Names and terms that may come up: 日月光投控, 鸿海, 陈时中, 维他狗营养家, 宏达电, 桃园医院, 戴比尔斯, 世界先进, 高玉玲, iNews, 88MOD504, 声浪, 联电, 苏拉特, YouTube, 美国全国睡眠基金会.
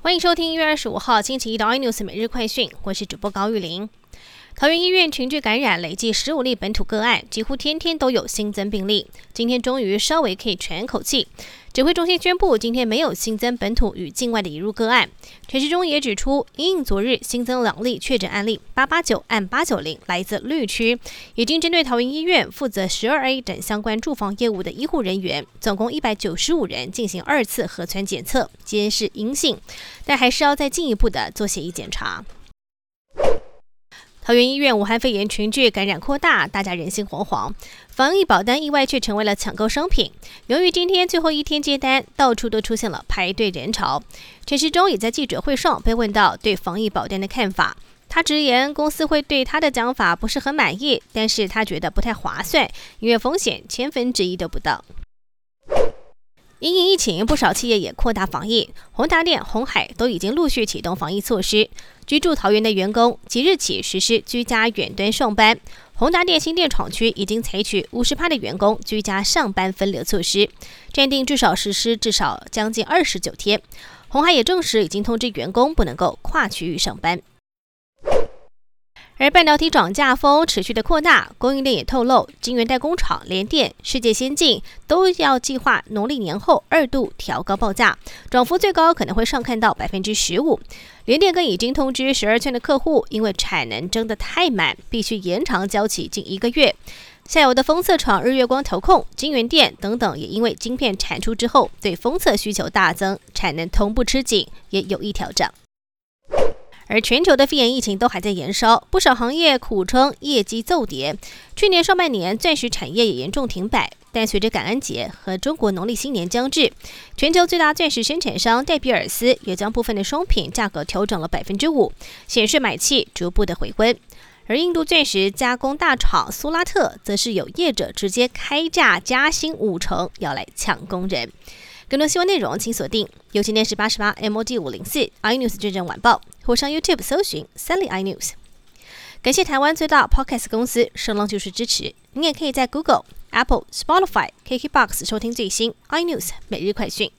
欢迎收听1月25号星期一的 iNews 每日快讯，我是主播高玉玲。桃园医院群聚感染累计15例本土个案，几乎天天都有新增病例，今天终于稍微可以喘口气。指挥中心宣布，今天没有新增本土与境外的移入个案。陈时中也指出，因应昨日新增2例确诊案例，889案890来自绿区，已经针对桃园医院负责12A 等相关住房业务的医护人员，总共195人进行2次核酸检测，皆是阴性，但还是要再进一步的做血液检查。桃园医院武汉肺炎群聚感染扩大，大家人心惶惶，防疫保单意外却成为了抢购商品。由于今天最后一天接单，到处都出现了排队人潮。陈时中也在记者会上被问到对防疫保单的看法，他直言公司会对他的讲法不是很满意，但是他觉得不太划算，因为风险1/1000都不到。因应疫情，不少企业也扩大防疫，宏达电、鸿海都已经陆续启动防疫措施。居住桃园的员工即日起实施居家远端上班。宏达电新店厂区已经采取50%的员工居家上班分流措施，暂定实施至少将近29天。鸿海也证实已经通知员工不能够跨区域上班。而半导体涨价风持续的扩大，供应链也透露，晶圆代工厂联电、世界先进都要计划农历年后2度调高报价，涨幅最高可能会上看到 15%。 联电更已经通知12寸的客户，因为产能争得太满，必须延长交期近1个月。下游的封测厂日月光投控、晶圆店等等，也因为晶片产出之后对封测需求大增，产能同步吃紧，也有意调涨。而全球的肺炎疫情都还在延烧，不少行业苦撑业绩骤跌。去年上半年，钻石产业也严重停摆，但随着感恩节和中国农历新年将至，全球最大钻石生产商戴比尔斯也将部分的商品价格调整了 5%， 显示买气逐步的回温。而印度钻石加工大厂苏拉特则是有业者直接开价加薪50%，要来抢工人。更多新闻内容，请锁定有线电视88 MOD504 iNews 最正晚报，或上 YouTube 搜寻三立 iNews。 感谢台湾最大 Podcast 公司声浪技术支持。你也可以在 Google、Apple、Spotify、KKBOX 收听最新 iNews 每日快讯。